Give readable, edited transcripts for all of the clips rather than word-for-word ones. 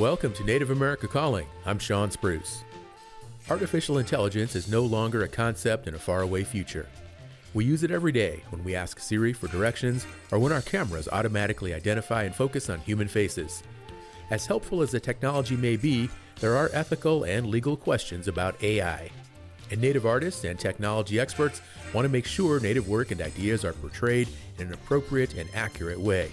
Welcome to Native America Calling. I'm Sean Spruce. Artificial intelligence is no longer a concept in a faraway future. We use it every day when we ask Siri for directions or when our cameras automatically identify and focus on human faces. As helpful as the technology may be, there are ethical and legal questions about AI. And Native artists and technology experts want to make sure Native work and ideas are portrayed in an appropriate and accurate way.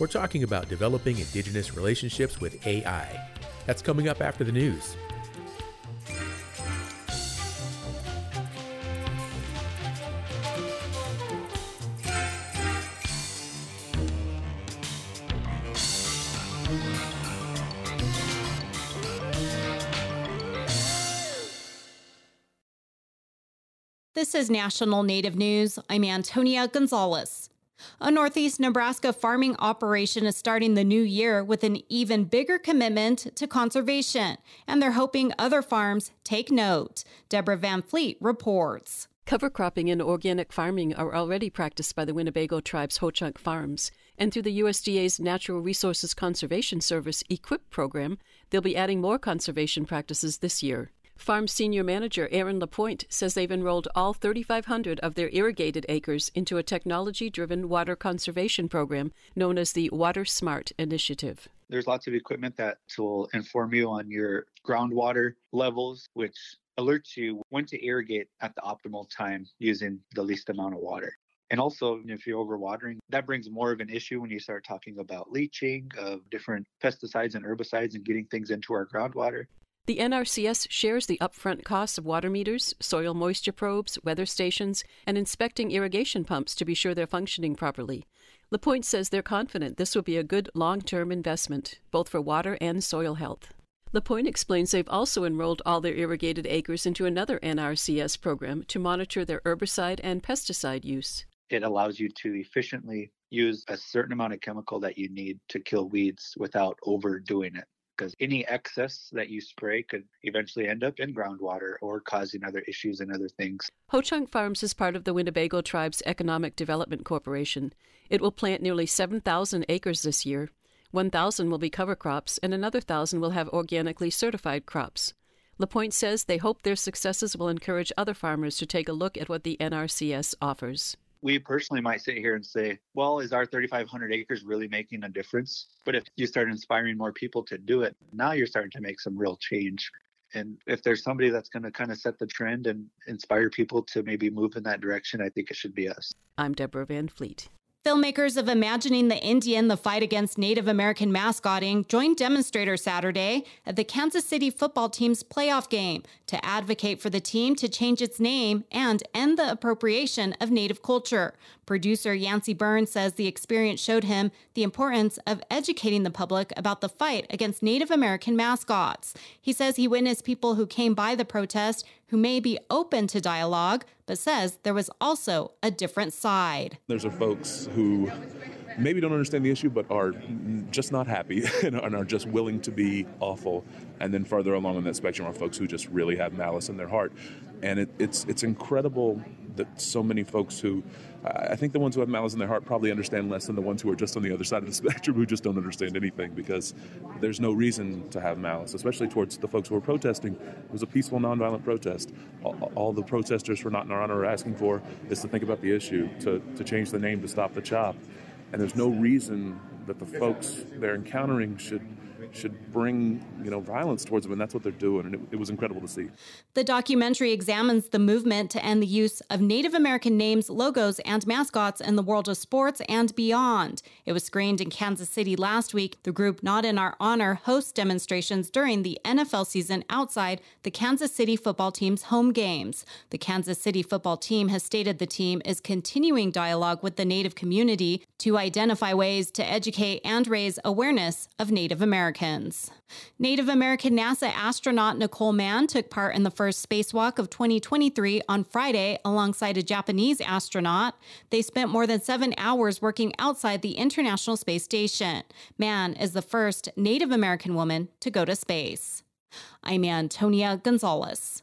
We're talking about developing Indigenous relationships with AI. That's coming up after the news. This is National Native News. I'm Antonia Gonzalez. A Northeast Nebraska farming operation is starting the new year with an even bigger commitment to conservation, and they're hoping other farms take note. Deborah Van Fleet reports. Cover cropping and organic farming are already practiced by the Winnebago tribe's Ho-Chunk Farms, and through the USDA's Natural Resources Conservation Service EQIP program, they'll be adding more conservation practices this year. Farm Senior Manager Aaron LaPointe says they've enrolled all 3,500 of their irrigated acres into a technology-driven water conservation program known as the Water Smart Initiative. There's lots of equipment that will inform you on your groundwater levels, which alerts you when to irrigate at the optimal time using the least amount of water. And also, if you're overwatering, that brings more of an issue when you start talking about leaching of different pesticides and herbicides and getting things into our groundwater. The NRCS shares the upfront costs of water meters, soil moisture probes, weather stations, and inspecting irrigation pumps to be sure they're functioning properly. LaPointe says they're confident this will be a good long-term investment, both for water and soil health. LaPointe explains they've also enrolled all their irrigated acres into another NRCS program to monitor their herbicide and pesticide use. It allows you to efficiently use a certain amount of chemical that you need to kill weeds without overdoing it, because any excess that you spray could eventually end up in groundwater or causing other issues and other things. Ho-Chunk Farms is part of the Winnebago Tribe's Economic Development Corporation. It will plant nearly 7,000 acres this year. 1,000 will be cover crops, and another 1,000 will have organically certified crops. LaPointe says they hope their successes will encourage other farmers to take a look at what the NRCS offers. We personally might sit here and say, well, is our 3,500 acres really making a difference? But if you start inspiring more people to do it, now you're starting to make some real change. And if there's somebody that's going to kind of set the trend and inspire people to maybe move in that direction, I think it should be us. I'm Deborah Van Fleet. Filmmakers of Imagining the Indian, the Fight Against Native American Mascotting joined demonstrators Saturday at the Kansas City football team's playoff game to advocate for the team to change its name and end the appropriation of Native culture. Producer Yancey Burns says the experience showed him the importance of educating the public about the fight against Native American mascots. He says he witnessed people who came by the protest who may be open to dialogue, but says there was also a different side. There's folks who maybe don't understand the issue, but are just not happy and are just willing to be awful. And then further along in that spectrum are folks who just really have malice in their heart. And it's incredible that so many folks who, I think the ones who have malice in their heart probably understand less than the ones who are just on the other side of the spectrum who just don't understand anything, because there's no reason to have malice, especially towards the folks who are protesting. It was a peaceful, nonviolent protest. All the protesters for Not In Our Honor are asking for is to think about the issue, to change the name to stop the chop. And there's no reason that the folks they're encountering should bring, violence towards them, and that's what they're doing, and it was incredible to see. The documentary examines the movement to end the use of Native American names, logos, and mascots in the world of sports and beyond. It was screened in Kansas City last week. The group Not In Our Honor hosts demonstrations during the NFL season outside the Kansas City football team's home games. The Kansas City football team has stated the team is continuing dialogue with the Native community to identify ways to educate and raise awareness of Native Americans. Native American NASA astronaut Nicole Mann took part in the first spacewalk of 2023 on Friday alongside a Japanese astronaut. They spent more than 7 hours working outside the International Space Station. Mann is the first Native American woman to go to space. I'm Antonia Gonzalez.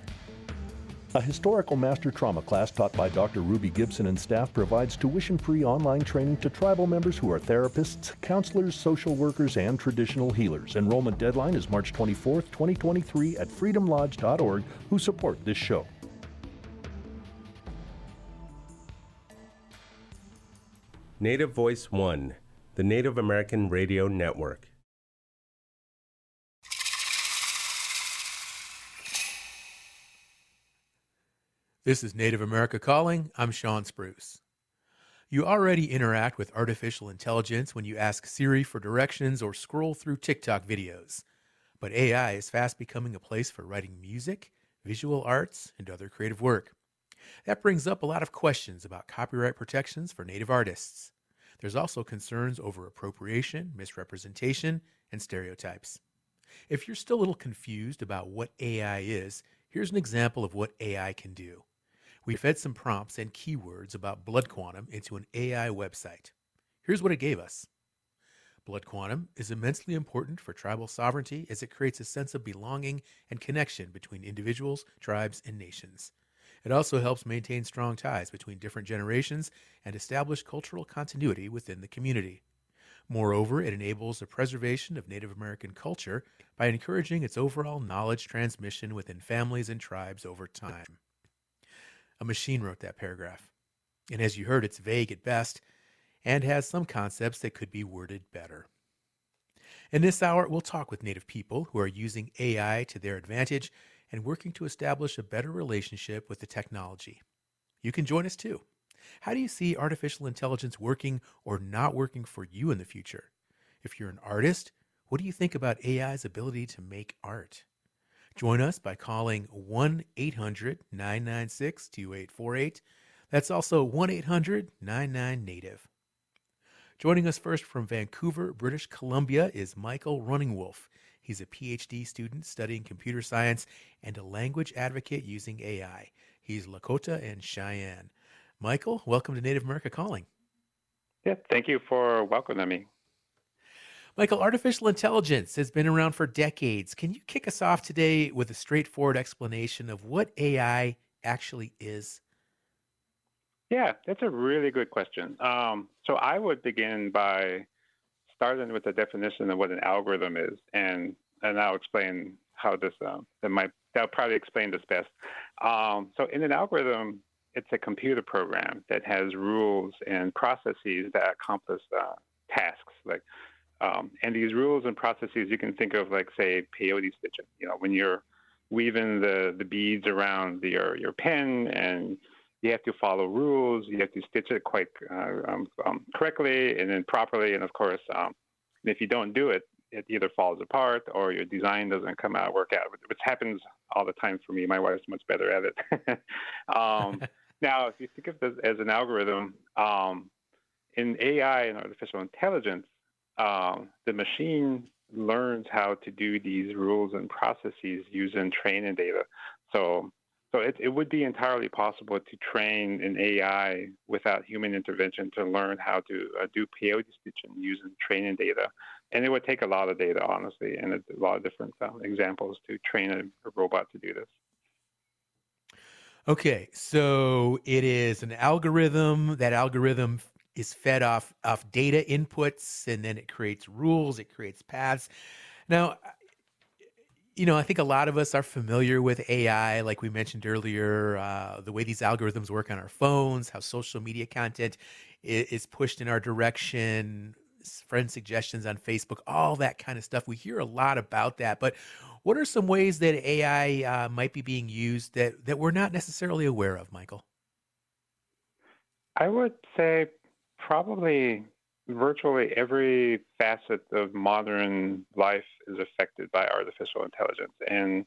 A historical master trauma class taught by Dr. Ruby Gibson and staff provides tuition-free online training to tribal members who are therapists, counselors, social workers, and traditional healers. Enrollment deadline is March 24th, 2023 at freedomlodge.org, who support this show. Native Voice One, the Native American Radio Network. This is Native America Calling. I'm Sean Spruce. You already interact with artificial intelligence when you ask Siri for directions or scroll through TikTok videos. But AI is fast becoming a place for writing music, visual arts, and other creative work. That brings up a lot of questions about copyright protections for Native artists. There's also concerns over appropriation, misrepresentation, and stereotypes. If you're still a little confused about what AI is, here's an example of what AI can do. We fed some prompts and keywords about Blood Quantum into an AI website. Here's what it gave us. Blood Quantum is immensely important for tribal sovereignty as it creates a sense of belonging and connection between individuals, tribes, and nations. It also helps maintain strong ties between different generations and establish cultural continuity within the community. Moreover, it enables the preservation of Native American culture by encouraging its overall knowledge transmission within families and tribes over time. A machine wrote that paragraph, and as you heard, it's vague at best and has some concepts that could be worded better. In this hour, we'll talk with Native people who are using AI to their advantage and working to establish a better relationship with the technology. You can join us too. How do you see artificial intelligence working or not working for you in the future? If you're an artist, what do you think about AI's ability to make art? Join us by calling 1-800-996-2848. That's also 1-800-99-NATIVE. Joining us first from Vancouver, British Columbia, is Michael Running Wolf. He's a PhD student studying computer science and a language advocate using AI. He's Lakota and Cheyenne. Michael, welcome to Native America Calling. Yeah, thank you for welcoming me. Michael, artificial intelligence has been around for decades. Can you kick us off today with a straightforward explanation of what AI actually is? Yeah, that's a really good question. So I would begin by starting with the definition of what an algorithm is, and I'll explain how this that'll probably explain this best. So in an algorithm, it's a computer program that has rules and processes that accomplish tasks like. And these rules and processes, you can think of like, say, peyote stitching. You know, when you're weaving the beads around your pen, and you have to follow rules, you have to stitch it quite correctly and then properly. And of course, if you don't do it, it either falls apart or your design doesn't come out, work out, which happens all the time for me. My wife's much better at it. Now, if you think of this as an algorithm, in AI and artificial intelligence, the machine learns how to do these rules and processes using training data. So it would be entirely possible to train an AI without human intervention to learn how to do peyote stitching using training data. And it would take a lot of data, honestly, and a lot of different examples to train a robot to do this. Okay, so it is an algorithm. That algorithm is fed off data inputs, and then it creates rules, it creates paths. Now, you know, I think a lot of us are familiar with AI, like we mentioned earlier, the way these algorithms work on our phones, how social media content is pushed in our direction, friend suggestions on Facebook, all that kind of stuff. We hear a lot about that, but what are some ways that AI might be being used that we're not necessarily aware of, Michael? I would say probably virtually every facet of modern life is affected by artificial intelligence. And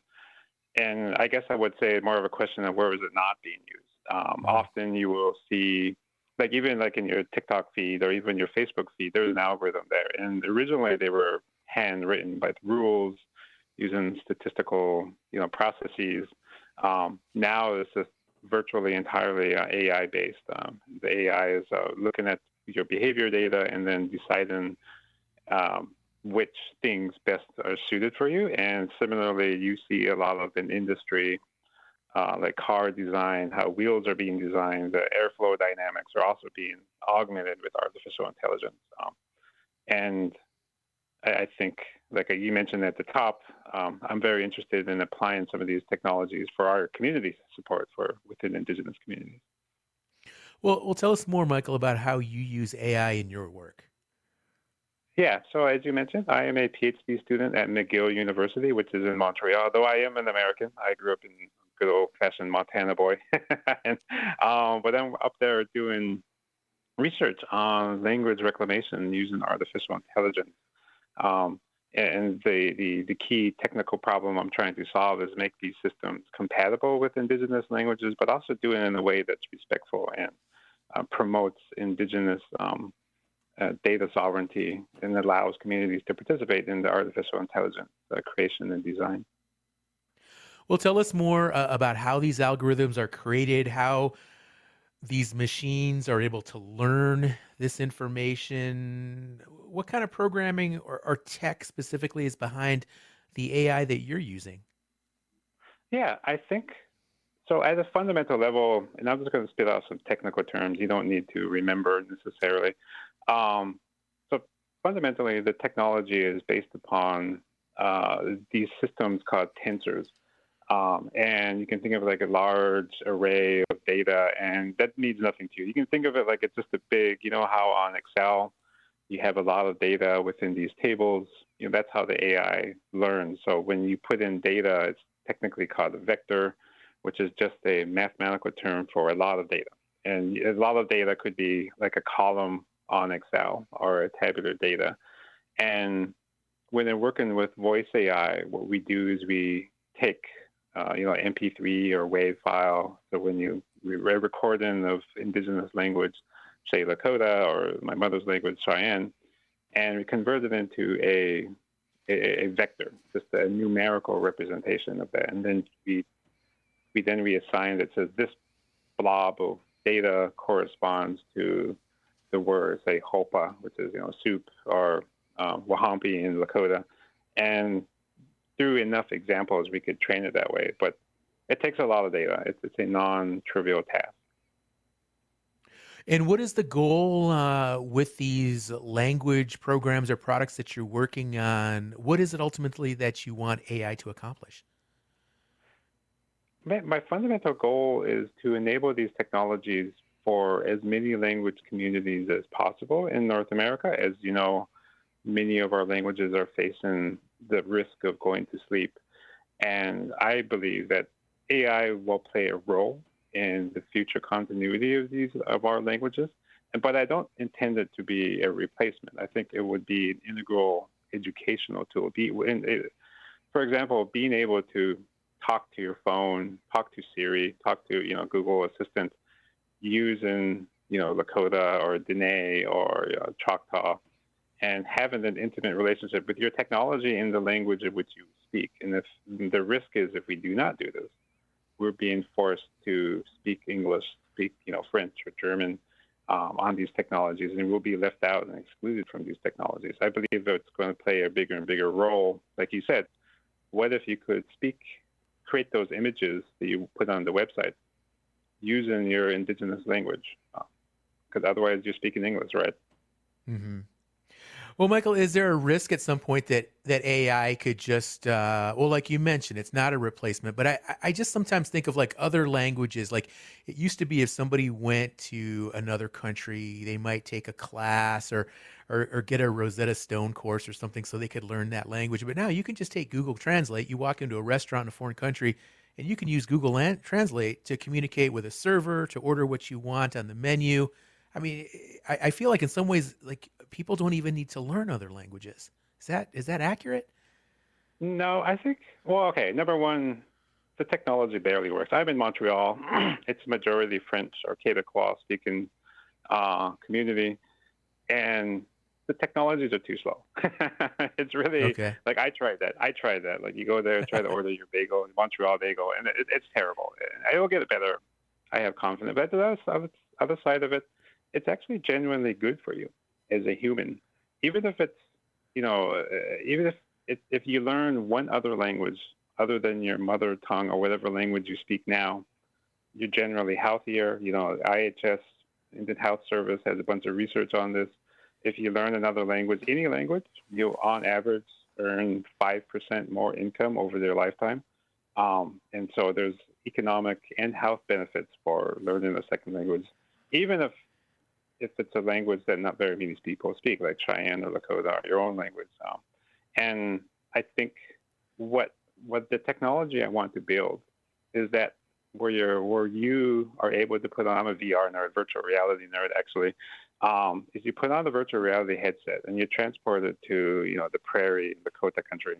I guess I would say more of a question of where is it not being used? Often you will see like even like in your TikTok feed or even your Facebook feed, there's an algorithm there. And originally they were handwritten by the rules using statistical, you know, processes. Now it's just virtually entirely AI based. The AI is looking at your behavior data and then deciding which things best are suited for you. And similarly, you see a lot of an industry like car design, how wheels are being designed, the airflow dynamics are also being augmented with artificial intelligence. And I think, like you mentioned at the top, I'm very interested in applying some of these technologies for our community support for within Indigenous communities. Well, tell us more, Michael, about how you use AI in your work. Yeah, so as you mentioned, I am a PhD student at McGill University, which is in Montreal, though I am an American. I grew up in good old-fashioned Montana boy. And, but I'm up there doing research on language reclamation using artificial intelligence. And the key technical problem I'm trying to solve is make these systems compatible with Indigenous languages, but also do it in a way that's respectful and promotes Indigenous data sovereignty and allows communities to participate in the artificial intelligence creation and design. Well, tell us more about how these algorithms are created, how these machines are able to learn this information. What kind of programming or tech specifically is behind the AI that you're using? Yeah, I think so at a fundamental level, and I'm just going to spit out some technical terms you don't need to remember necessarily. So fundamentally, the technology is based upon these systems called tensors. And you can think of it like a large array of data, and that means nothing to you. You can think of it like it's just a big, you know, how on Excel you have a lot of data within these tables. You know, that's how the AI learns. So when you put in data, it's technically called a vector, which is just a mathematical term for a lot of data. And a lot of data could be like a column on Excel or a tabular data. And when they're working with voice AI, what we do is we take MP3 or WAV file. So when you record in of Indigenous language, say Lakota or my mother's language, Cheyenne, and we convert it into a vector, just a numerical representation of that. And then we reassign it to this blob of data corresponds to the word, say hopa, which is, you know, soup, or wahampi in Lakota. And through enough examples, we could train it that way, but it takes a lot of data. It's a non-trivial task. And what is the goal with these language programs or products that you're working on? What is it ultimately that you want AI to accomplish? My fundamental goal is to enable these technologies for as many language communities as possible in North America. As you know, many of our languages are facing the risk of going to sleep. And I believe that AI will play a role in the future continuity of our languages. But I don't intend it to be a replacement. I think it would be an integral educational tool. For example, being able to talk to your phone, talk to Siri, talk to, you know, Google Assistant using, you know, Lakota or Diné or Choctaw, and having an intimate relationship with your technology in the language in which you speak. And if the risk is if we do not do this, we're being forced to speak English, speak, you know, French or German on these technologies, and we'll be left out and excluded from these technologies. I believe that it's going to play a bigger and bigger role. Like you said, what if you could create those images that you put on the website using your Indigenous language? Because otherwise you're speaking English, right? Mm-hmm. Well, Michael, is there a risk at some point that AI could just, like you mentioned, it's not a replacement, but I just sometimes think of like other languages. Like it used to be if somebody went to another country, they might take a class or get a Rosetta Stone course or something so they could learn that language. But now you can just take Google Translate. You walk into a restaurant in a foreign country and you can use Google Translate to communicate with a server, to order what you want on the menu. I mean, I feel like in some ways, like people don't even need to learn other languages. Is that accurate? No, I think, number one, the technology barely works. I'm in Montreal. It's majority French or Quebecois speaking community, and the technologies are too slow. It's really like I tried that. Like you go there, try to order your bagel, Montreal bagel, and it's terrible. I will get it better. I have confidence. But the other side of it, it's actually genuinely good for you as a human, even if it's, you know, even if you learn one other language other than your mother tongue or whatever language you speak now, you're generally healthier. You know, IHS, Indian Health Service, has a bunch of research on this. If you learn another language, any language, you'll on average earn 5% more income over their lifetime. And so there's economic and health benefits for learning a second language, even if it's a language that not very many people speak, like Cheyenne or Lakota, or your own language. And I think what the technology I want to build is that where you are able to put on, I'm a VR nerd, virtual reality nerd actually, is you put on the virtual reality headset and you're transported to, you know, the prairie, Lakota country,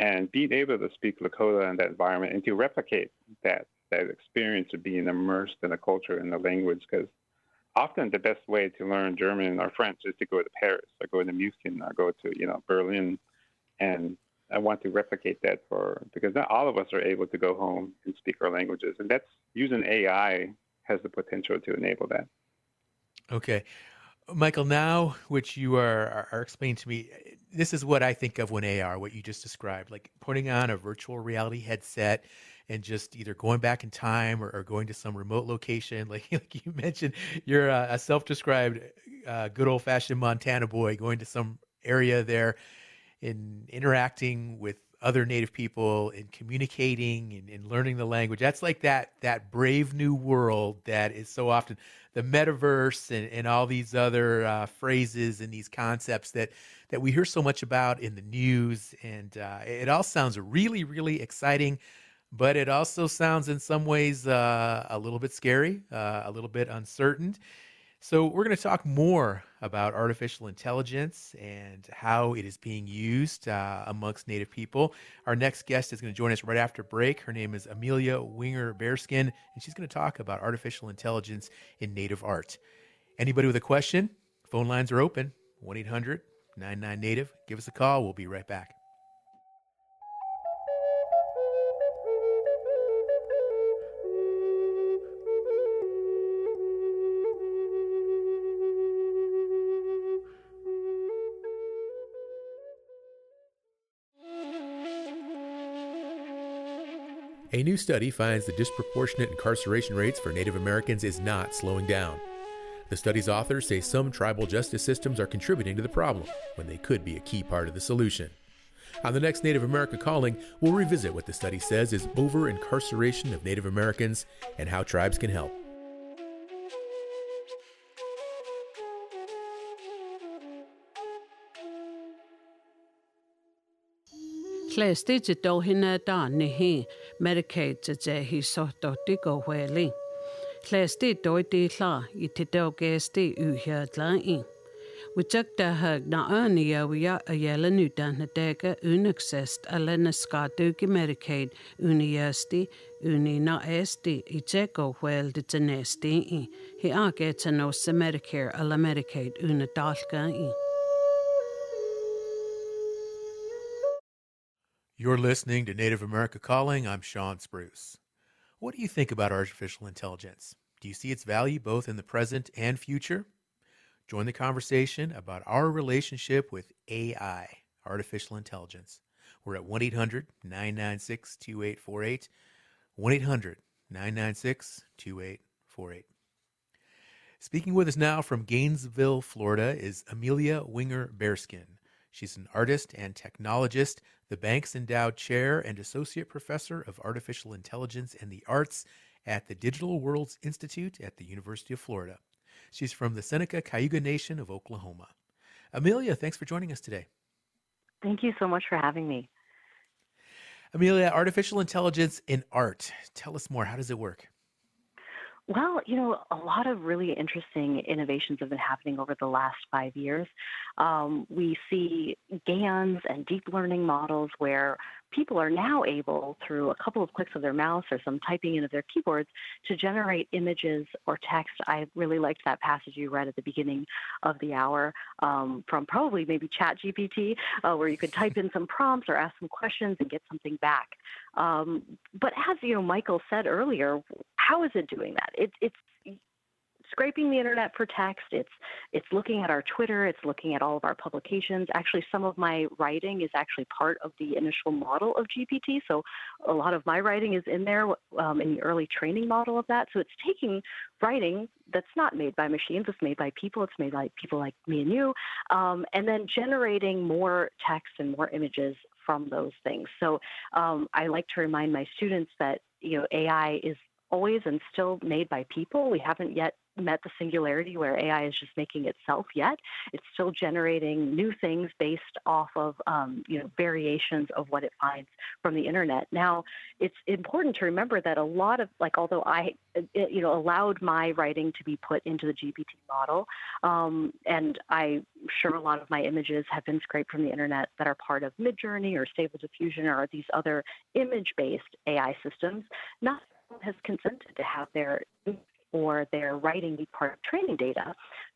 and being able to speak Lakota in that environment and to replicate that experience of being immersed in the culture and the language. Because often the best way to learn German or French is to go to Paris or go to München or go to, you know, Berlin. And I want to replicate that because not all of us are able to go home and speak our languages. And that's using AI has the potential to enable that. Okay. Michael, now, which you are explaining to me, this is what I think of when AR, what you just described, like putting on a virtual reality headset and just either going back in time or going to some remote location. Like you mentioned, you're a self-described good old-fashioned Montana boy going to some area there and interacting with other Native people and communicating and learning the language. That's like that brave new world that is so often the metaverse and all these other phrases and these concepts that we hear so much about in the news. And it all sounds really, really exciting, but it also sounds in some ways a little bit scary, a little bit uncertain. So we're going to talk more about artificial intelligence and how it is being used amongst Native people. Our next guest is going to join us right after break. Her name is Amelia Winger-Bearskin, and she's going to talk about artificial intelligence in Native art. Anybody with a question, phone lines are open, 1-800-99-NATIVE. Give us a call. We'll be right back. A new study finds the disproportionate incarceration rates for Native Americans is not slowing down. The study's authors say some tribal justice systems are contributing to the problem, when they could be a key part of the solution. On the next Native America Calling, we'll revisit what the study says is over-incarceration of Native Americans and how tribes can help. Clasti te dohina da nihi, medicated ze he soto digo whaling. Clasti doidi la, it dogesti u heard lying. We took the hug not only are we at a yellow new dana dagger, unaccessed, a lenascar dugi medicate, uniasti, uni not esti, ejego whale did an esti. He are get an osa medicare, a la medicate, una dalga. You're listening to Native America Calling. I'm Sean Spruce. What do you think about artificial intelligence? Do you see its value both in the present and future? Join the conversation about our relationship with AI, artificial intelligence. We're at 1-800-996-2848, 1-800-996-2848. Speaking with us now from Gainesville, Florida, is Amelia Winger-Bearskin. She's an artist and technologist, the Banks Endowed Chair and Associate Professor of Artificial Intelligence and the Arts at the Digital Worlds Institute at the University of Florida. She's from the Seneca Cayuga Nation of Oklahoma. Amelia, thanks for joining us today. Thank you so much for having me. Amelia, artificial intelligence in art. Tell us more. How does it work? Well, you know, a lot of really interesting innovations have been happening over the last 5 years. We see GANs and deep learning models where people are now able, through a couple of clicks of their mouse or some typing into their keyboards, to generate images or text. I really liked that passage you read at the beginning of the hour from probably maybe ChatGPT, where you could type in some prompts or ask some questions and get something back. But as you know, Michael said earlier, how is it doing that? It's scraping the internet for text. It's looking at our Twitter. It's looking at all of our publications. Actually, some of my writing is actually part of the initial model of GPT. So a lot of my writing is in there in the early training model of that. So it's taking writing that's not made by machines. It's made by people. It's made by people like me and you, and then generating more text and more images from those things. So I like to remind my students that, you know, AI is always and still made by people. We haven't yet met the singularity where AI is just making itself yet. It's still generating new things based off of variations of what it finds from the internet. Now, it's important to remember that a lot of, like, although I allowed my writing to be put into the GPT model, and I'm sure a lot of my images have been scraped from the internet that are part of Midjourney or Stable Diffusion or these other image-based AI systems, not everyone has consented to have their or their writing be part of training data.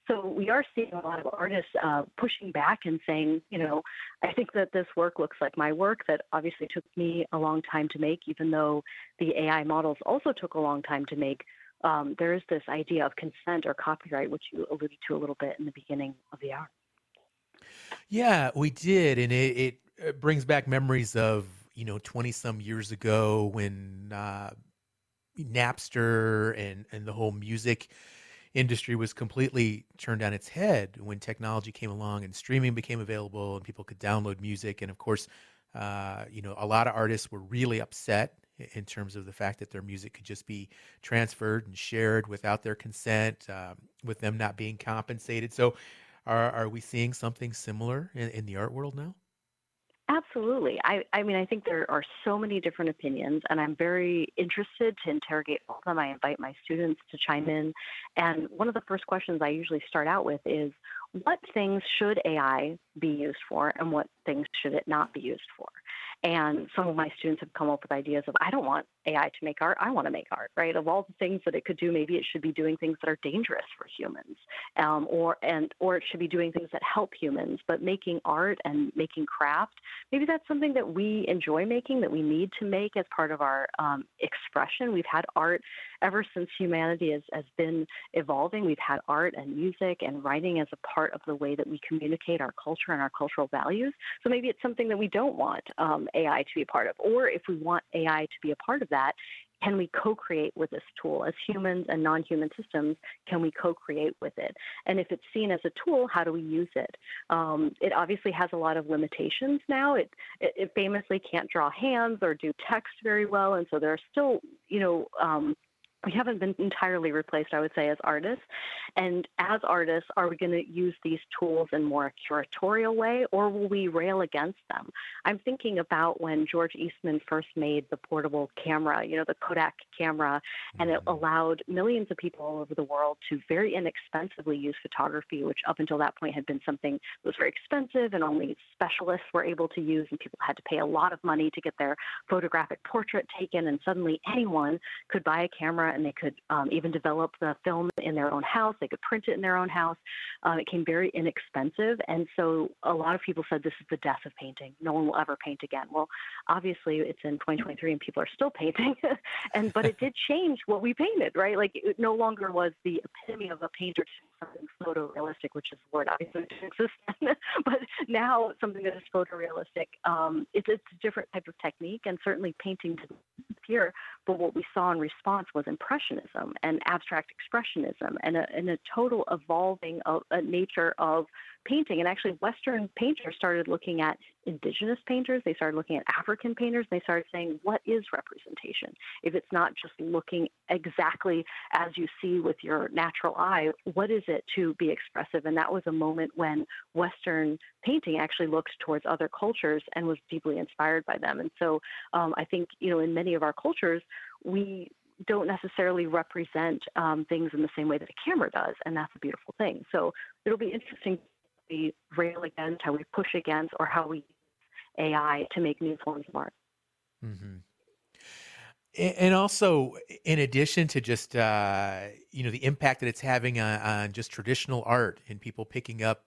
So we are seeing a lot of artists pushing back and saying, you know, I think that this work looks like my work that obviously took me a long time to make, even though the AI models also took a long time to make. There is this idea of consent or copyright, which you alluded to a little bit in the beginning of the hour. Yeah, we did. And it brings back memories of, 20 some years ago when, Napster and the whole music industry was completely turned on its head when technology came along and streaming became available and people could download music. And of course, a lot of artists were really upset in terms of the fact that their music could just be transferred and shared without their consent, with them not being compensated. So are we seeing something similar in the art world now? Absolutely. I mean, I think there are so many different opinions, and I'm very interested to interrogate all of them. I invite my students to chime in. And one of the first questions I usually start out with is, what things should AI be used for, and what things should it not be used for? And some of my students have come up with ideas of, I don't want AI to make art. I want to make art, right? Of all the things that it could do, maybe it should be doing things that are dangerous for humans, or it should be doing things that help humans. But making art and making craft, maybe that's something that we enjoy making, that we need to make as part of our expression. We've had art ever since humanity has been evolving. We've had art and music and writing as a part of the way that we communicate our culture and our cultural values. So maybe it's something that we don't want AI to be a part of, or if we want AI to be a part of that, can we co-create with this tool? As humans and non-human systems, can we co-create with it? And if it's seen as a tool, how do we use it? It obviously has a lot of limitations now. It famously can't draw hands or do text very well, and so there are still, we haven't been entirely replaced, I would say, as artists. And as artists, are we going to use these tools in more a curatorial way, or will we rail against them? I'm thinking about when George Eastman first made the portable camera, the Kodak camera, and it allowed millions of people all over the world to very inexpensively use photography, which up until that point had been something that was very expensive and only specialists were able to use, and people had to pay a lot of money to get their photographic portrait taken. And suddenly anyone could buy a camera, and they could even develop the film in their own house. They could print it in their own house. It became very inexpensive. And so a lot of people said, this is the death of painting. No one will ever paint again. Well, obviously it's in 2023 and people are still painting. But it did change what we painted, right? Like, it no longer was the epitome of a painter to something photorealistic, which is a word obviously didn't exist then. But now something that is photorealistic, it's a different type of technique. And certainly painting didn't disappear, but what we saw in response was Impressionism and abstract expressionism and a total evolving of a nature of painting. And actually, Western painters started looking at indigenous painters. They started looking at African painters. And they started saying, what is representation? If it's not just looking exactly as you see with your natural eye, what is it to be expressive? And that was a moment when Western painting actually looked towards other cultures and was deeply inspired by them. And so I think, in many of our cultures, we don't necessarily represent things in the same way that a camera does, and that's a beautiful thing. So it'll be interesting to see how we rail against, how we push against, or how we use AI to make new forms of art. Mm-hmm. And also, in addition to just, the impact that it's having on just traditional art and people picking up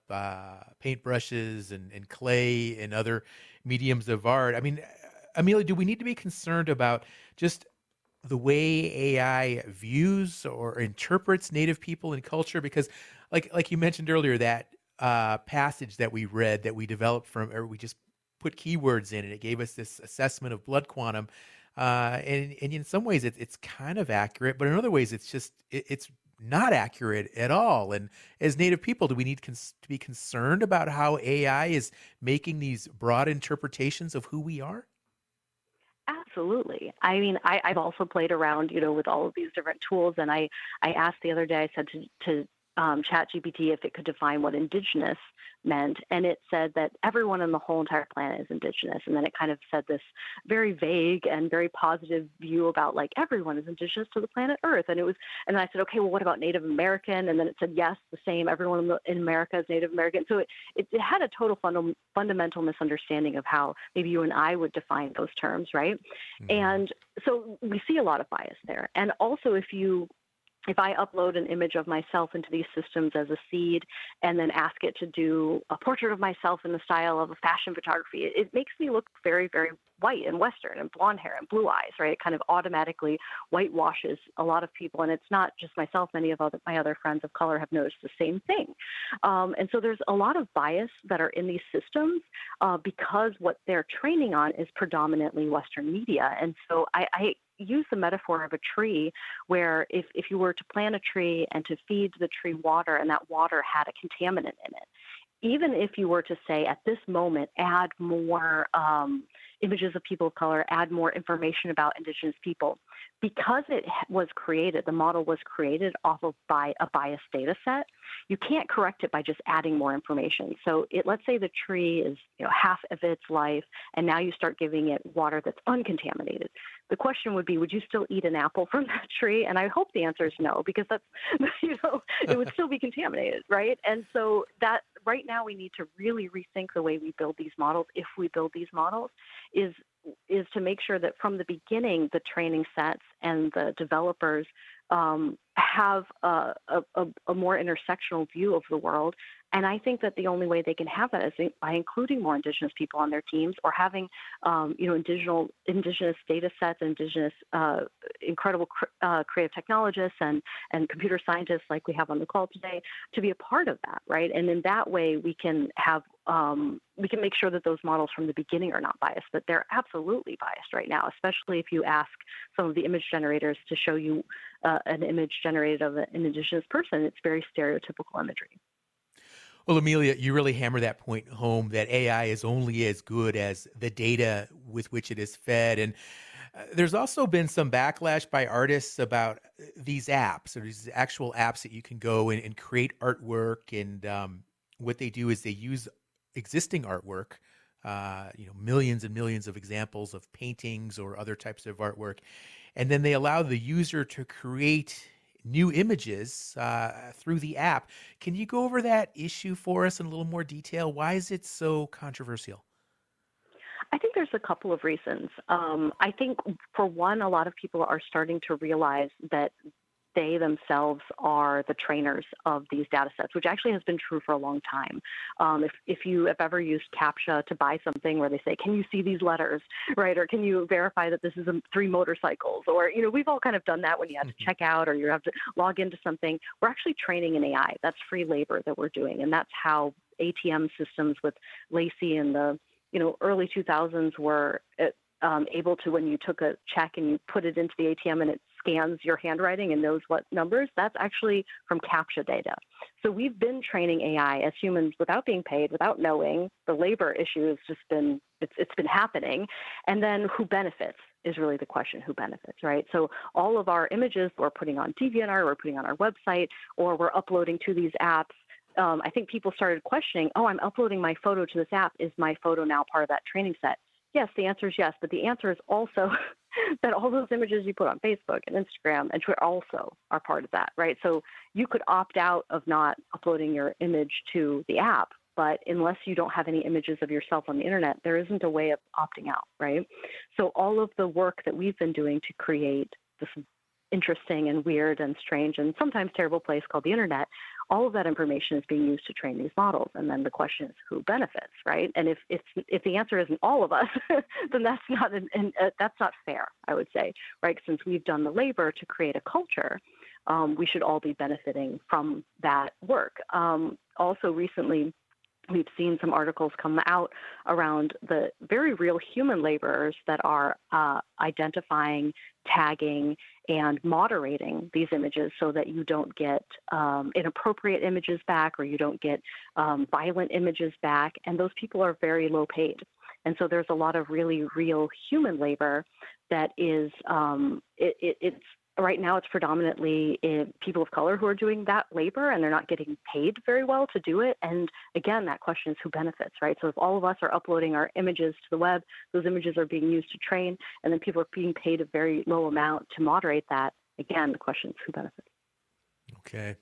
paintbrushes and clay and other mediums of art. I mean, Amelia, do we need to be concerned about just the way AI views or interprets Native people and culture? Because like you mentioned earlier, that passage that we read that we developed from, or we just put keywords in, and it gave us this assessment of blood quantum. And in some ways it's kind of accurate, but in other ways it's just, it's not accurate at all. And as Native people, do we need to be concerned about how AI is making these broad interpretations of who we are? Absolutely. I mean, I've also played around, with all of these different tools. And I asked the other day, I said to ChatGPT if it could define what indigenous meant. And it said that everyone on the whole entire planet is indigenous. And then it kind of said this very vague and very positive view about like everyone is indigenous to the planet Earth. And I said, okay, well, what about Native American? And then it said, yes, the same, everyone in America is Native American. So it had a total fundamental misunderstanding of how maybe you and I would define those terms. Right. Mm-hmm. And so we see a lot of bias there. And also if I upload an image of myself into these systems as a seed and then ask it to do a portrait of myself in the style of a fashion photography, it makes me look very, very white and Western and blonde hair and blue eyes, right? It kind of automatically whitewashes a lot of people. And it's not just myself. Many of my other friends of color have noticed the same thing. And so there's a lot of bias that are in these systems because what they're training on is predominantly Western media. And so I use the metaphor of a tree where if you were to plant a tree and to feed the tree water and that water had a contaminant in it, even if you were to say at this moment, add more images of people of color, add more information about indigenous people, because it was created, the model was created off of by a biased data set, you can't correct it by just adding more information. So let's say the tree is half of its life, and now you start giving it water that's uncontaminated. The question would be, would you still eat an apple from that tree? And I hope the answer is no, because that's, it would still be contaminated, right? And so that right now we need to really rethink the way we build these models, if we build these models, is to make sure that from the beginning, the training sets and the developers have a more intersectional view of the world. And I think that the only way they can have that is by including more indigenous people on their teams or having, indigenous data sets, indigenous incredible creative technologists and computer scientists like we have on the call today to be a part of that, right? And in that way, we can have we can make sure that those models from the beginning are not biased, but they're absolutely biased right now, especially if you ask some of the image generators to show you an image generated of an indigenous person. It's very stereotypical imagery. Well, Amelia, you really hammer that point home that AI is only as good as the data with which it is fed. And there's also been some backlash by artists about these apps or these actual apps that you can go and create artwork. And what they do is they use existing artwork, millions and millions of examples of paintings or other types of artwork. And then they allow the user to create new images through the app. Can you go over that issue for us in a little more detail? Why is it so controversial? I think there's a couple of reasons. I think, for one, a lot of people are starting to realize that they themselves are the trainers of these data sets, which actually has been true for a long time. If you have ever used CAPTCHA to buy something where they say, can you see these letters, right? Or can you verify that this is three motorcycles? Or, we've all kind of done that when you have to check out or you have to log into something. We're actually training an AI. That's free labor that we're doing. And that's how ATM systems with Lacey in the, early 2000s were able to, when you took a check and you put it into the ATM and it scans your handwriting and knows what numbers, that's actually from CAPTCHA data. So we've been training AI as humans without being paid, without knowing. The labor issue has just been, it's been happening. And then who benefits is really the question, who benefits, right? So all of our images we're putting on DeviantArt, we're putting on our website, or we're uploading to these apps. I think people started questioning, I'm uploading my photo to this app. Is my photo now part of that training set? Yes, the answer is yes, but the answer is also that all those images you put on Facebook and Instagram and Twitter also are part of that, right? So you could opt out of not uploading your image to the app, But unless you don't have any images of yourself on the internet, there isn't a way of opting out, right? So all of the work that we've been doing to create this interesting and weird and strange and sometimes terrible place called the internet, all of that information is being used to train these models. And then the question is who benefits, right? And if the answer isn't all of us, then that's not that's not fair, I would say, right? Since we've done the labor to create a culture, we should all be benefiting from that work. Also recently, we've seen some articles come out around the very real human laborers that are identifying, tagging, and moderating these images so that you don't get inappropriate images back or you don't get violent images back. And those people are very low paid. And so there's a lot of really real human labor that is it's right now, it's predominantly people of color who are doing that labor, and they're not getting paid very well to do it. And again, that question is who benefits, right? So if all of us are uploading our images to the web, those images are being used to train, and then people are being paid a very low amount to moderate that. Again, the question is who benefits. Okay.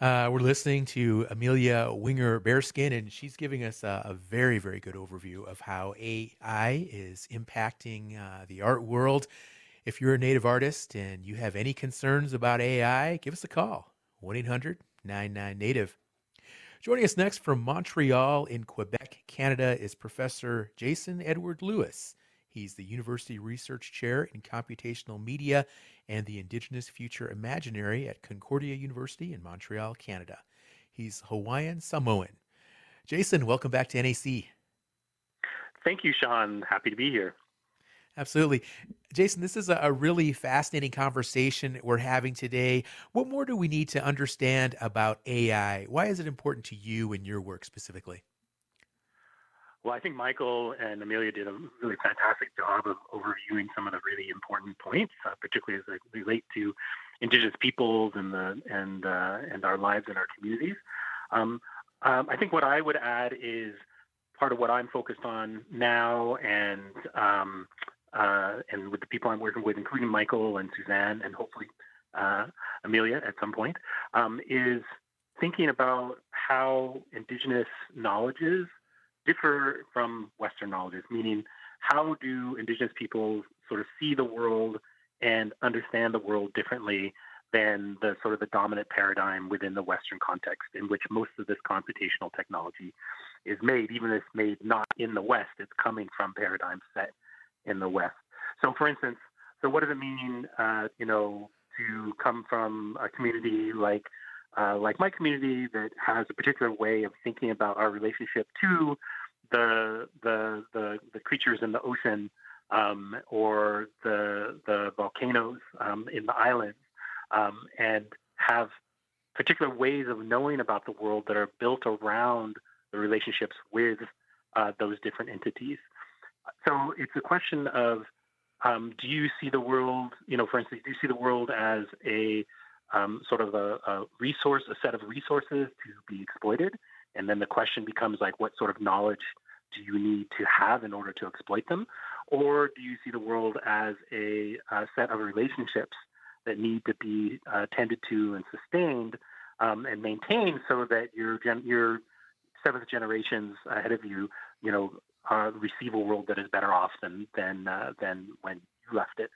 We're listening to Amelia Winger-Bearskin, and she's giving us a very, very good overview of how AI is impacting the art world. If you're a Native artist and you have any concerns about AI, give us a call, 1-800-99-NATIVE. Joining us next from Montreal in Quebec, Canada, is Professor Jason Edward Lewis. He's the University Research Chair in Computational Media and the Indigenous Future Imaginary at Concordia University in Montreal, Canada. He's Hawaiian Samoan. Jason, welcome back to NAC. Thank you, Sean. Happy to be here. Absolutely. Jason, this is a really fascinating conversation we're having today. What more do we need to understand about AI? Why is it important to you and your work specifically? Well, I think Michael and Amelia did a really fantastic job of overviewing some of the really important points, particularly as they relate to Indigenous peoples and our lives and our communities. I think what I would add is part of what I'm focused on now and with the people I'm working with, including Michael and Suzanne, and hopefully Amelia at some point, is thinking about how Indigenous knowledges differ from Western knowledges, meaning how do Indigenous people sort of see the world and understand the world differently than the sort of the dominant paradigm within the Western context in which most of this computational technology is made, even if it's made not in the West, it's coming from paradigms set in the West. So for instance, so what does it mean, to come from a community like my community that has a particular way of thinking about our relationship to the creatures in the ocean, or the volcanoes in the islands, and have particular ways of knowing about the world that are built around the relationships with those different entities. So it's a question of, do you see the world, for instance, do you see the world as a sort of a resource, a set of resources to be exploited? And then the question becomes like, what sort of knowledge do you need to have in order to exploit them? Or do you see the world as a set of relationships that need to be tended to and sustained and maintained so that your seventh generations ahead of you, receive a world that is better off than when you left it.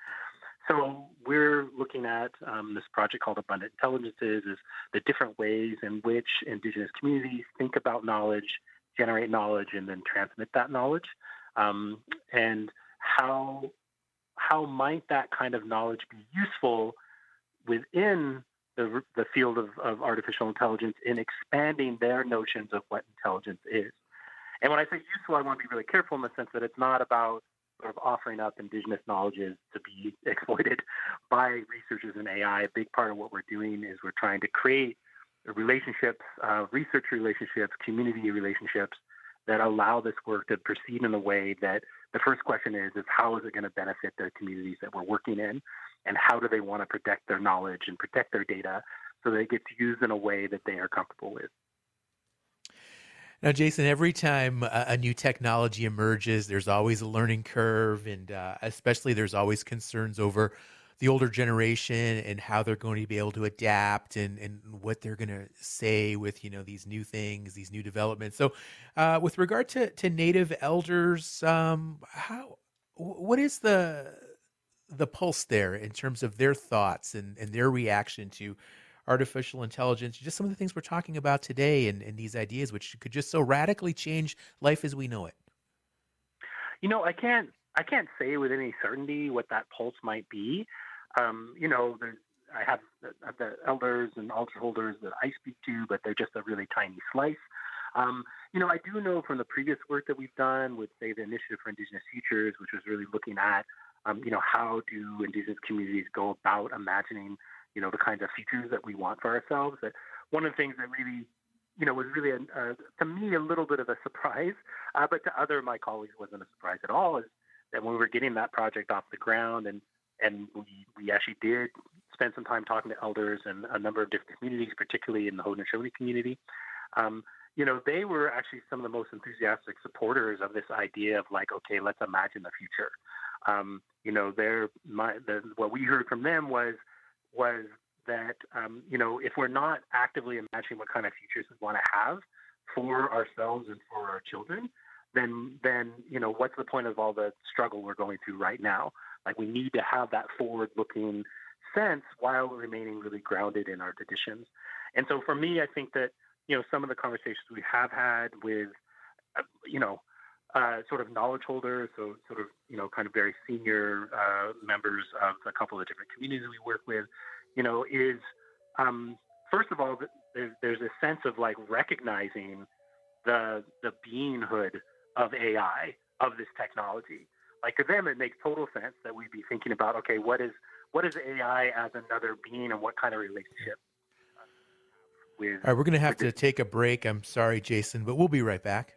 So we're looking at this project called Abundant Intelligences, is the different ways in which Indigenous communities think about knowledge, generate knowledge, and then transmit that knowledge, and how might that kind of knowledge be useful within the field of artificial intelligence in expanding their notions of what intelligence is. And when I say useful, I want to be really careful in the sense that it's not about sort of offering up Indigenous knowledges to be exploited by researchers in AI. A big part of what we're doing is we're trying to create relationships, research relationships, community relationships that allow this work to proceed in a way that the first question is how is it going to benefit the communities that we're working in, and how do they want to protect their knowledge and protect their data so they get to use in a way that they are comfortable with. Now, Jason, every time a new technology emerges, there's always a learning curve, and especially there's always concerns over the older generation and how they're going to be able to adapt and what they're going to say with, you know, these new things, these new developments. So with regard to Native elders, what is the pulse there in terms of their thoughts and their reaction to artificial intelligence, just some of the things we're talking about today and these ideas, which could just so radically change life as we know it? You know, I can't say with any certainty what that pulse might be. You know, I have the elders and altar holders that I speak to, but they're just a really tiny slice. You know, I do know from the previous work that we've done with, say, the Initiative for Indigenous Futures, which was really looking at, you know, how do Indigenous communities go about imagining, you know, the kinds of futures that we want for ourselves. That one of the things that really, you know, was really, to me, a little bit of a surprise, but to other of my colleagues wasn't a surprise at all, is that when we were getting that project off the ground, and we actually did spend some time talking to elders in a number of different communities, particularly in the Haudenosaunee community, you know, they were actually some of the most enthusiastic supporters of this idea of, like, okay, let's imagine the future. You know, what we heard from them was that, you know, if we're not actively imagining what kind of futures we want to have for ourselves and for our children, then, you know, what's the point of all the struggle we're going through right now? Like, we need to have that forward-looking sense while remaining really grounded in our traditions. And so for me, I think that, you know, some of the conversations we have had with, you know, sort of knowledge holders, so sort of, you know, kind of very senior members of a couple of different communities we work with, you know, is, first of all, there's a sense of, like, recognizing the beinghood of AI, of this technology. Like, to them, it makes total sense that we'd be thinking about, okay, what is AI as another being, and what kind of relationship with... All right, we're going to have to take a break. I'm sorry, Jason, but we'll be right back.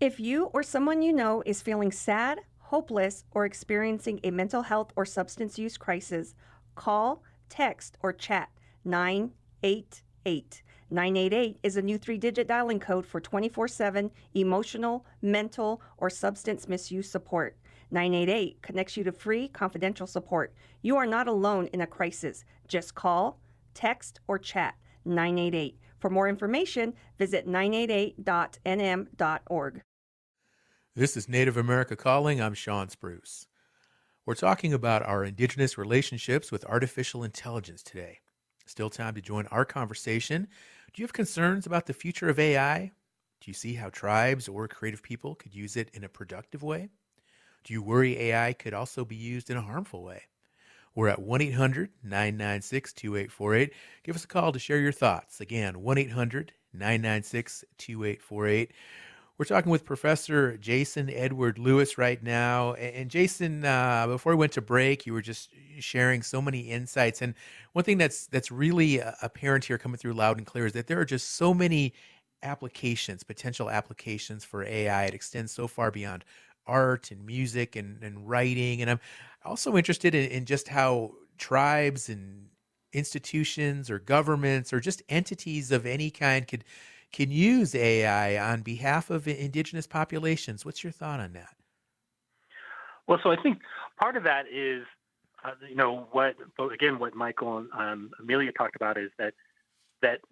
If you or someone you know is feeling sad, hopeless, or experiencing a mental health or substance use crisis, call, text, or chat 988. 988 is a new 3-digit dialing code for 24/7 emotional, mental, or substance misuse support. 988 connects you to free, confidential support. You are not alone in a crisis. Just call, text, or chat 988. For more information, visit 988.nm.org. This is Native America Calling. I'm Sean Spruce. We're talking about our Indigenous relationships with artificial intelligence today. Still time to join our conversation. Do you have concerns about the future of AI? Do you see how tribes or creative people could use it in a productive way? Do you worry AI could also be used in a harmful way? We're at 1-800-996-2848. Give us a call to share your thoughts. Again, 1-800-996-2848. We're talking with Professor Jason Edward Lewis right now. And Jason, before we went to break, you were just sharing so many insights. And one thing that's really apparent here, coming through loud and clear, is that there are just so many applications, potential applications for AI. It extends so far beyond art and music and writing. And I'm also interested in just how tribes and institutions or governments or just entities of any kind can use AI on behalf of Indigenous populations. What's your thought on that? Well, so I think part of that is, you know, what Michael and Amelia talked about is that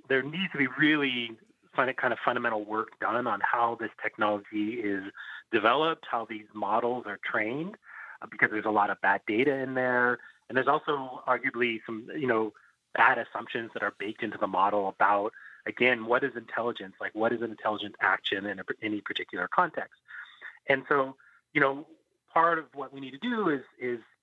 there needs to be really kind of fundamental work done on how this technology is developed, how these models are trained, because there's a lot of bad data in there. And there's also arguably some, you know, bad assumptions that are baked into the model about, again, what is intelligence? Like, what is an intelligent action in any particular context? And so, you know, part of what we need to do is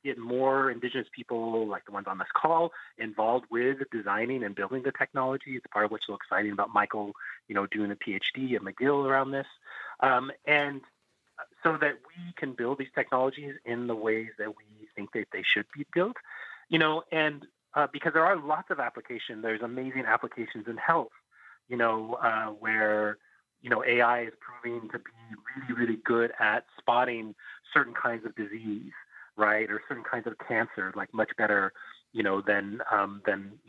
get more Indigenous people, like the ones on this call, involved with designing and building the technology. It's part of what's so exciting about Michael, you know, doing a PhD at McGill around this. And so that we can build these technologies in the ways that we think that they should be built, you know, and because there are lots of applications. There's amazing applications in health, you know, where, you know, AI is proving to be really, really good at spotting certain kinds of disease, right, or certain kinds of cancer, like much better, you know, than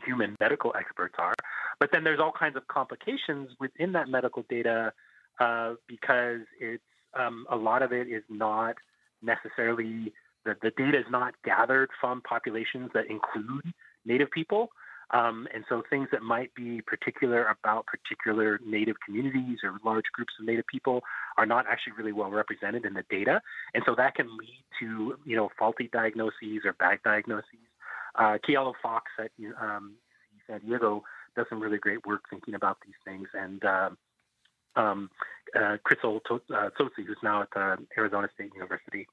human medical experts are. But then there's all kinds of complications within that medical data because it's a lot of it is not necessarily, the data is not gathered from populations that include Native people. And so things that might be particular about particular Native communities or large groups of Native people are not actually really well represented in the data. And so that can lead to, you know, faulty diagnoses or bad diagnoses. Kealo Fox at San Diego does some really great work thinking about these things. And Crystal Totsi, who's now at Arizona State University.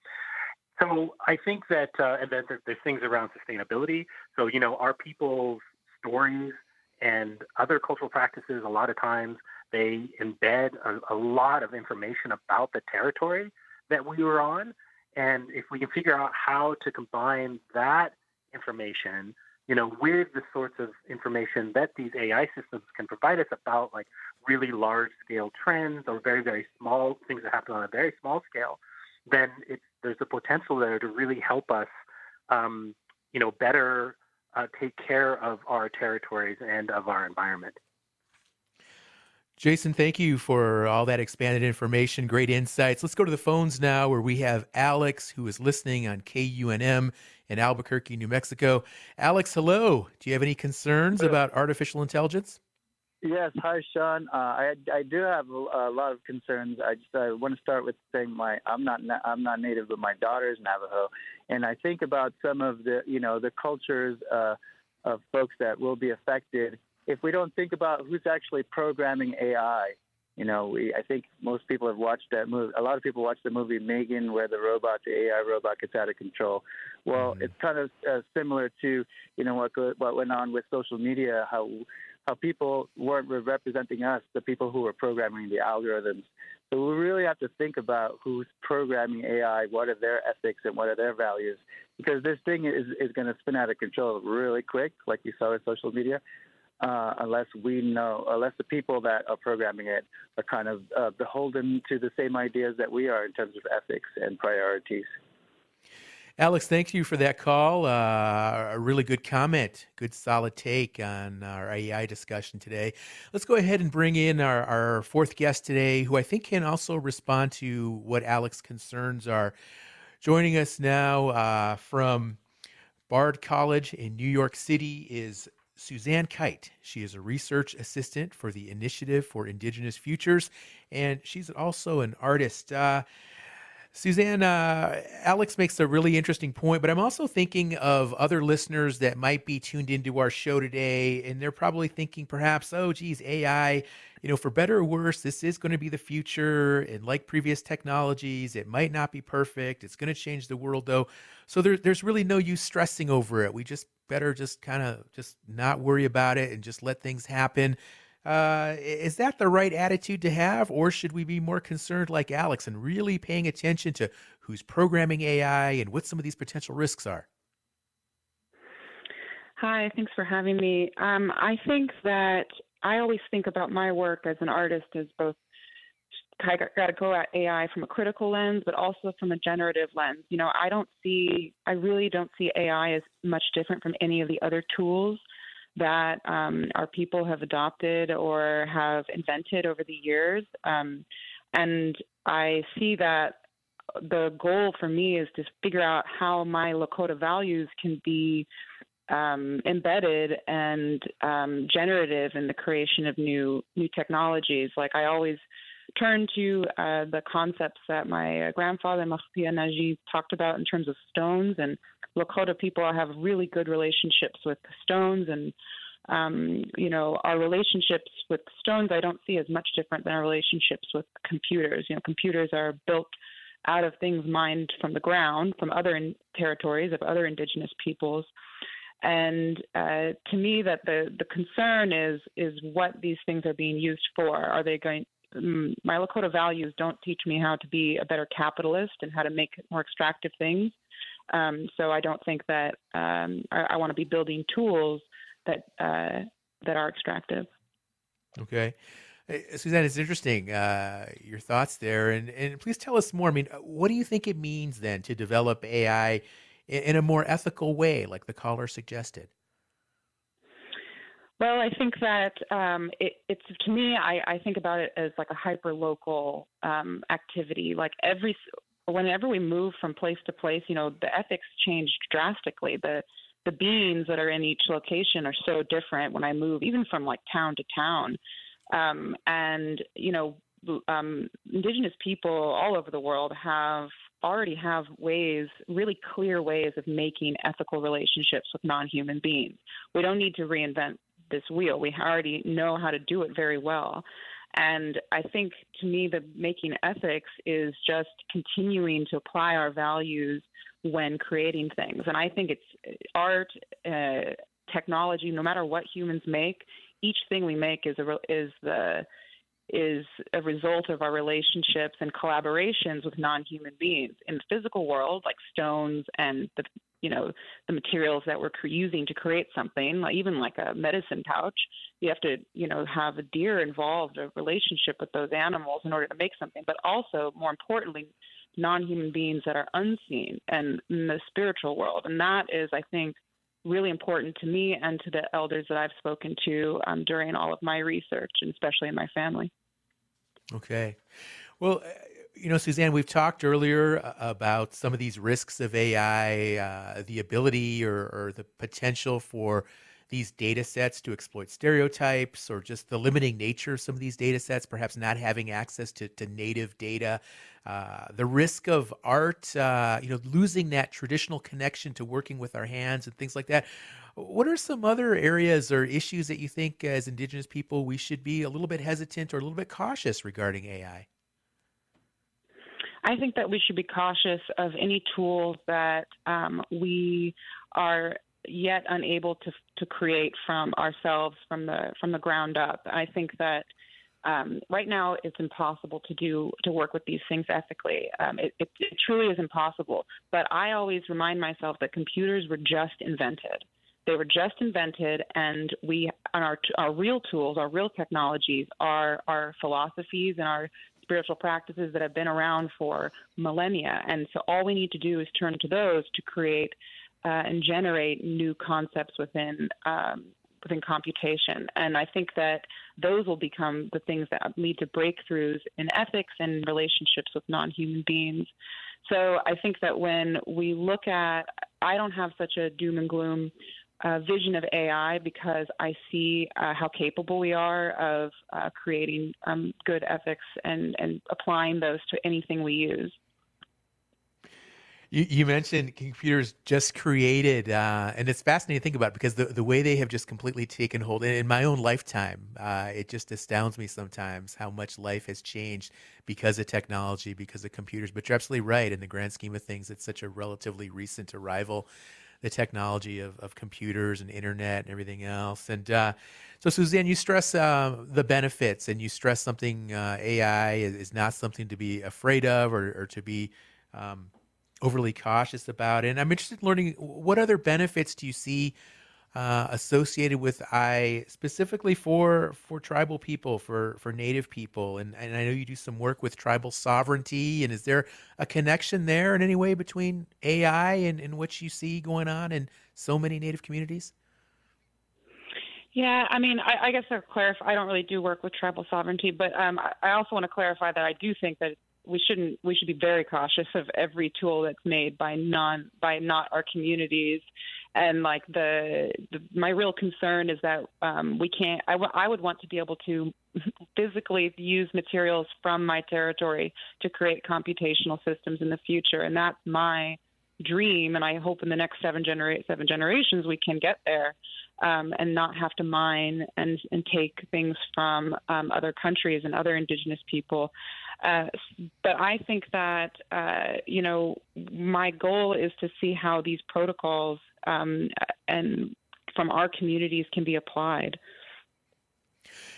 So I think that, and then there's things around sustainability. So, you know, our people's stories and other cultural practices, a lot of times they embed a lot of information about the territory that we were on. And if we can figure out how to combine that information, you know, with the sorts of information that these AI systems can provide us about, like really large scale trends or very, very small things that happen on a very small scale, then there's the potential there to really help us, you know, better take care of our territories and of our environment. Jason, thank you for all that expanded information, great insights. Let's go to the phones now where we have Alex, who is listening on KUNM in Albuquerque, New Mexico. Alex, hello. Do you have any concerns about artificial intelligence? Yes. Hi, Sean. I do have a lot of concerns. I just want to start with saying I'm not Native, but my daughter is Navajo, and I think about some of the the cultures of folks that will be affected if we don't think about who's actually programming AI. You know, I think most people have watched that movie. A lot of people watch the movie Megan, where the AI robot gets out of control. Well, It's kind of similar to what went on with social media, how people weren't representing us, the people who were programming the algorithms. So we really have to think about who's programming AI, what are their ethics and what are their values, because this thing is going to spin out of control really quick, like you saw with social media, unless the people that are programming it are kind of beholden to the same ideas that we are in terms of ethics and priorities. Alex, thank you for that call. A really good comment, good solid take on our AI discussion today. Let's go ahead and bring in our fourth guest today, who I think can also respond to what Alex's concerns are. Joining us now from Bard College in New York City is Suzanne Kite. She is a research assistant for the Initiative for Indigenous Futures, and she's also an artist. Suzanne, Alex makes a really interesting point, but I'm also thinking of other listeners that might be tuned into our show today, and they're probably thinking perhaps, oh, geez, AI, for better or worse, this is going to be the future. And like previous technologies, it might not be perfect. It's going to change the world, though. So there's really no use stressing over it. We just better just kind of just not worry about it and just let things happen. Is that the right attitude to have, or should we be more concerned like Alex and really paying attention to who's programming AI and what some of these potential risks are? Hi, thanks for having me. I think that I always think about my work as an artist as both got to go at AI from a critical lens, but also from a generative lens. I really don't see AI as much different from any of the other tools that our people have adopted or have invented over the years. And I see that the goal for me is to figure out how my Lakota values can be embedded and generative in the creation of new technologies. Like I always turn to the concepts that my grandfather, Mahtia Naji, talked about in terms of stones, and Lakota people have really good relationships with stones, and, our relationships with stones I don't see as much different than our relationships with computers. Computers are built out of things mined from the ground, from other territories of other indigenous peoples. And to me, that the concern is what these things are being used for. Are they going? My Lakota values don't teach me how to be a better capitalist and how to make more extractive things. So I don't think that I want to be building tools that are extractive. Okay. Suzanne, it's interesting, your thoughts there. And please tell us more. I mean, what do you think it means then to develop AI in a more ethical way, like the caller suggested? Well, I think that it's to me, I think about it as like a hyper-local activity. Like whenever we move from place to place, you know, the ethics change drastically. The beings that are in each location are so different when I move, even from like town to town. And, you know, Indigenous people all over the world already have ways, really clear ways of making ethical relationships with non-human beings. We don't need to reinvent this wheel. We already know how to do it very well. And I think, to me, the making ethics is just continuing to apply our values when creating things. And I think it's art, technology, no matter what humans make, each thing we make is a result of our relationships and collaborations with non-human beings in the physical world, like stones and the materials that we're using to create something, even like a medicine pouch. You have to, have a deer involved, a relationship with those animals in order to make something. But also, more importantly, non-human beings that are unseen and in the spiritual world. And that is, I think, really important to me and to the elders that I've spoken to during all of my research, and especially in my family. Okay. Well, Suzanne, we've talked earlier about some of these risks of AI, the ability or the potential for these data sets to exploit stereotypes, or just the limiting nature of some of these data sets, perhaps not having access to native data, the risk of art, losing that traditional connection to working with our hands and things like that. What are some other areas or issues that you think as Indigenous people we should be a little bit hesitant or a little bit cautious regarding AI? I think that we should be cautious of any tools that we are yet unable to create from ourselves, from the ground up. I think that right now it's impossible to work with these things ethically. It truly is impossible. But I always remind myself that computers were just invented. They were just invented, and our real tools, our real technologies, are our philosophies and our spiritual practices that have been around for millennia. And so all we need to do is turn to those to create and generate new concepts within computation. And I think that those will become the things that lead to breakthroughs in ethics and relationships with non-human beings. So I think that when we look at, I don't have such a doom and gloom vision of AI, because I see how capable we are of creating good ethics and applying those to anything we use. You mentioned computers just created, and it's fascinating to think about, because the way they have just completely taken hold in my own lifetime, it just astounds me sometimes how much life has changed because of technology, because of computers. But you're absolutely right. In the grand scheme of things, it's such a relatively recent arrival, the technology of computers and internet and everything else. And so, Suzanne, you stress the benefits, and you stress something AI is not something to be afraid of or to be overly cautious about. And I'm interested in learning, what other benefits do you see associated with AI, specifically for tribal people, for Native people? And I know you do some work with tribal sovereignty. And is there a connection there in any way between AI and what you see going on in so many Native communities? Yeah, I mean, I guess I'll clarify. I don't really do work with tribal sovereignty, but I also want to clarify that I do think that we should be very cautious of every tool that's made by not our communities. And like my real concern is that we can't, I would want to be able to physically use materials from my territory to create computational systems in the future. And that's my dream. And I hope in the next seven generations, we can get there and not have to mine and take things from other countries and other Indigenous people. But I think that, my goal is to see how these protocols and from our communities can be applied.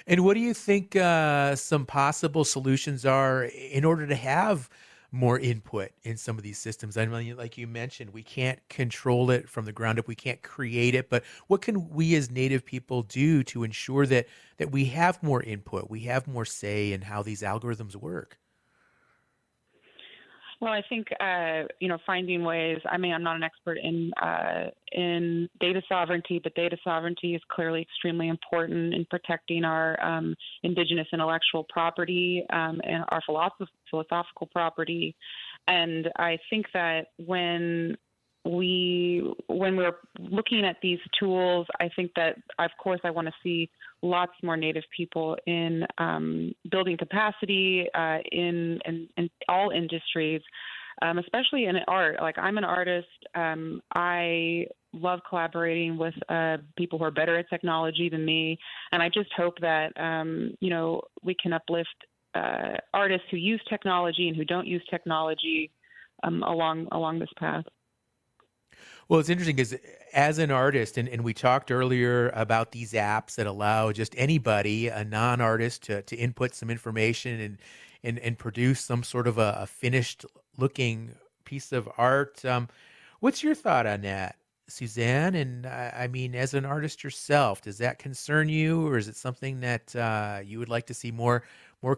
And what do you think some possible solutions are in order to have more input in some of these systems? I mean, like you mentioned, we can't control it from the ground up. We can't create it. But what can we as Native people do to ensure that we have more input, we have more say in how these algorithms work? Well, I think, finding ways, I mean, I'm not an expert in data sovereignty, but data sovereignty is clearly extremely important in protecting our Indigenous intellectual property and our philosophical property. And I think that when we're looking at these tools, I think that, of course, I want to see lots more Native people in building capacity in all industries, especially in art. Like, I'm an artist. I love collaborating with people who are better at technology than me. And I just hope that, you know, we can uplift artists who use technology and who don't use technology along this path. Well, it's interesting because as an artist, and we talked earlier about these apps that allow just anybody, a non-artist, to input some information and produce some sort of a finished-looking piece of art. What's your thought on that, Suzanne? And I mean, as an artist yourself, does that concern you, or is it something that you would like to see more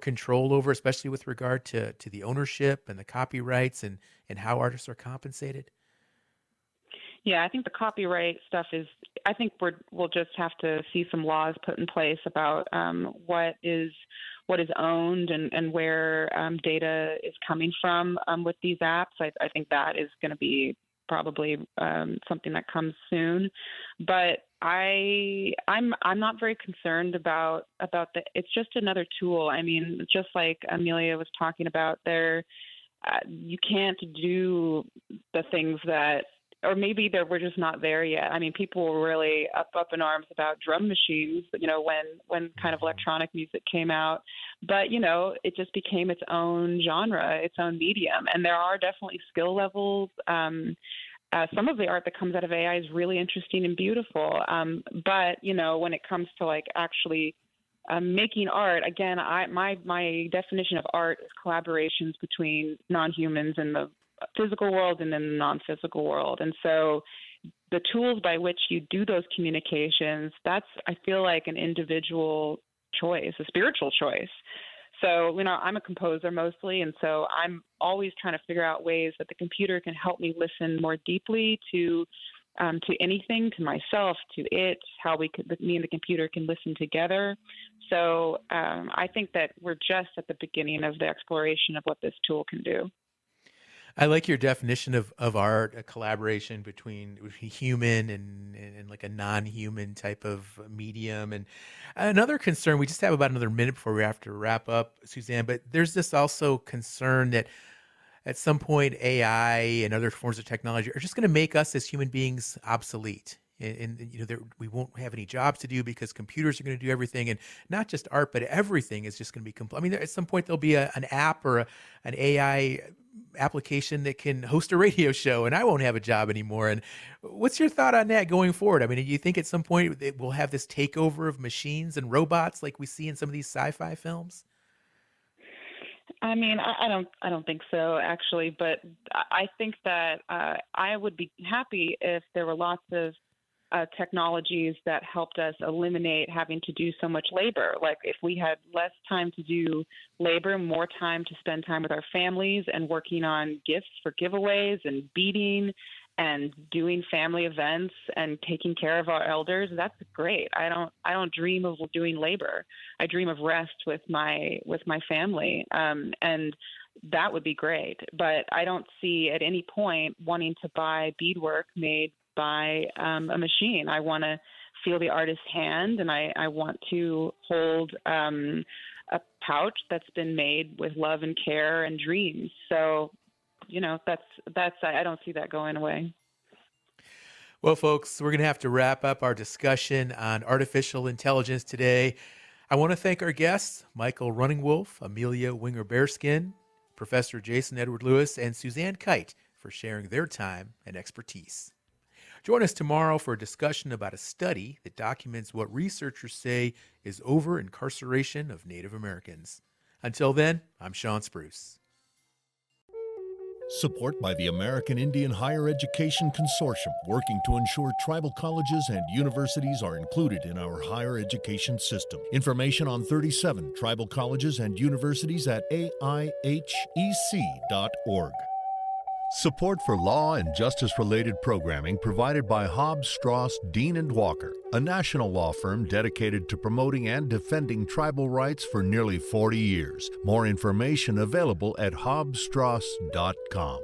control over, especially with regard to the ownership and the copyrights and how artists are compensated? Yeah, I think the copyright stuff is, I think we'll just have to see some laws put in place about what is owned and where data is coming from with these apps. I think that is going to be probably something that comes soon. But I'm not very concerned about the, it's just another tool. I mean, just like Amelia was talking about there, you can't do the things that, or maybe that we're just not there yet. I mean, people were really up in arms about drum machines, you know, when kind of electronic music came out. But, you know, it just became its own genre, its own medium. And there are definitely skill levels. Some of the art that comes out of AI is really interesting and beautiful. But, you know, when it comes to, like, actually making art, again, my definition of art is collaborations between non-humans and the physical world and then the non-physical world. And so the tools by which you do those communications, that's, I feel like, an individual choice, a spiritual choice. So, you know, I'm a composer mostly, and so I'm always trying to figure out ways that the computer can help me listen more deeply to anything, to myself, to it, how me and the computer can listen together. So I think that we're just at the beginning of the exploration of what this tool can do. I like your definition of art, a collaboration between human and like a non-human type of medium. And another concern, we just have about another minute before we have to wrap up, Suzanne, but there's this also concern that at some point AI and other forms of technology are just going to make us as human beings obsolete. And you know, we won't have any jobs to do because computers are going to do everything, and not just art, but everything is just going to be complete. I mean, at some point there'll be an app or an AI application that can host a radio show, and I won't have a job anymore. And what's your thought on that going forward? I mean, do you think at some point we'll have this takeover of machines and robots like we see in some of these sci-fi films? I mean, I don't think so, actually. But I think that I would be happy if there were lots of technologies that helped us eliminate having to do so much labor. Like, if we had less time to do labor, more time to spend time with our families and working on gifts for giveaways and beading and doing family events and taking care of our elders, that's great. I don't dream of doing labor. I dream of rest with my family. And that would be great. But I don't see at any point wanting to buy beadwork made by a machine. I want to feel the artist's hand, and I want to hold a pouch that's been made with love and care and dreams. So, you know, that's I don't see that going away. Well, folks, we're going to have to wrap up our discussion on artificial intelligence today. I want to thank our guests, Michael Running Wolf, Amelia Winger-Bearskin, Professor Jason Edward Lewis, and Suzanne Kite, for sharing their time and expertise. Join us tomorrow for a discussion about a study that documents what researchers say is over-incarceration of Native Americans. Until then, I'm Sean Spruce. Support by the American Indian Higher Education Consortium, working to ensure tribal colleges and universities are included in our higher education system. Information on 37 tribal colleges and universities at aihec.org. Support for law and justice-related programming provided by Hobbs, Strauss, Dean & Walker, a national law firm dedicated to promoting and defending tribal rights for nearly 40 years. More information available at hobbsstrauss.com.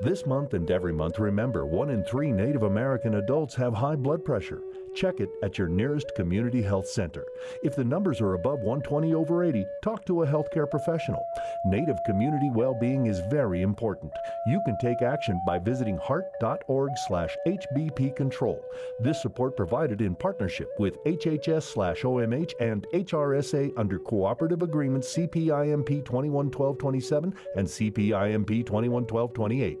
This month and every month, remember, 1 in 3 Native American adults have high blood pressure. Check it at your nearest community health center. If the numbers are above 120/80, talk to a healthcare professional. Native community well-being is very important. You can take action by visiting heart.org/HBP control. This support provided in partnership with HHS/OMH and HRSA under Cooperative Agreement CPIMP 211227 and CPIMP 211228.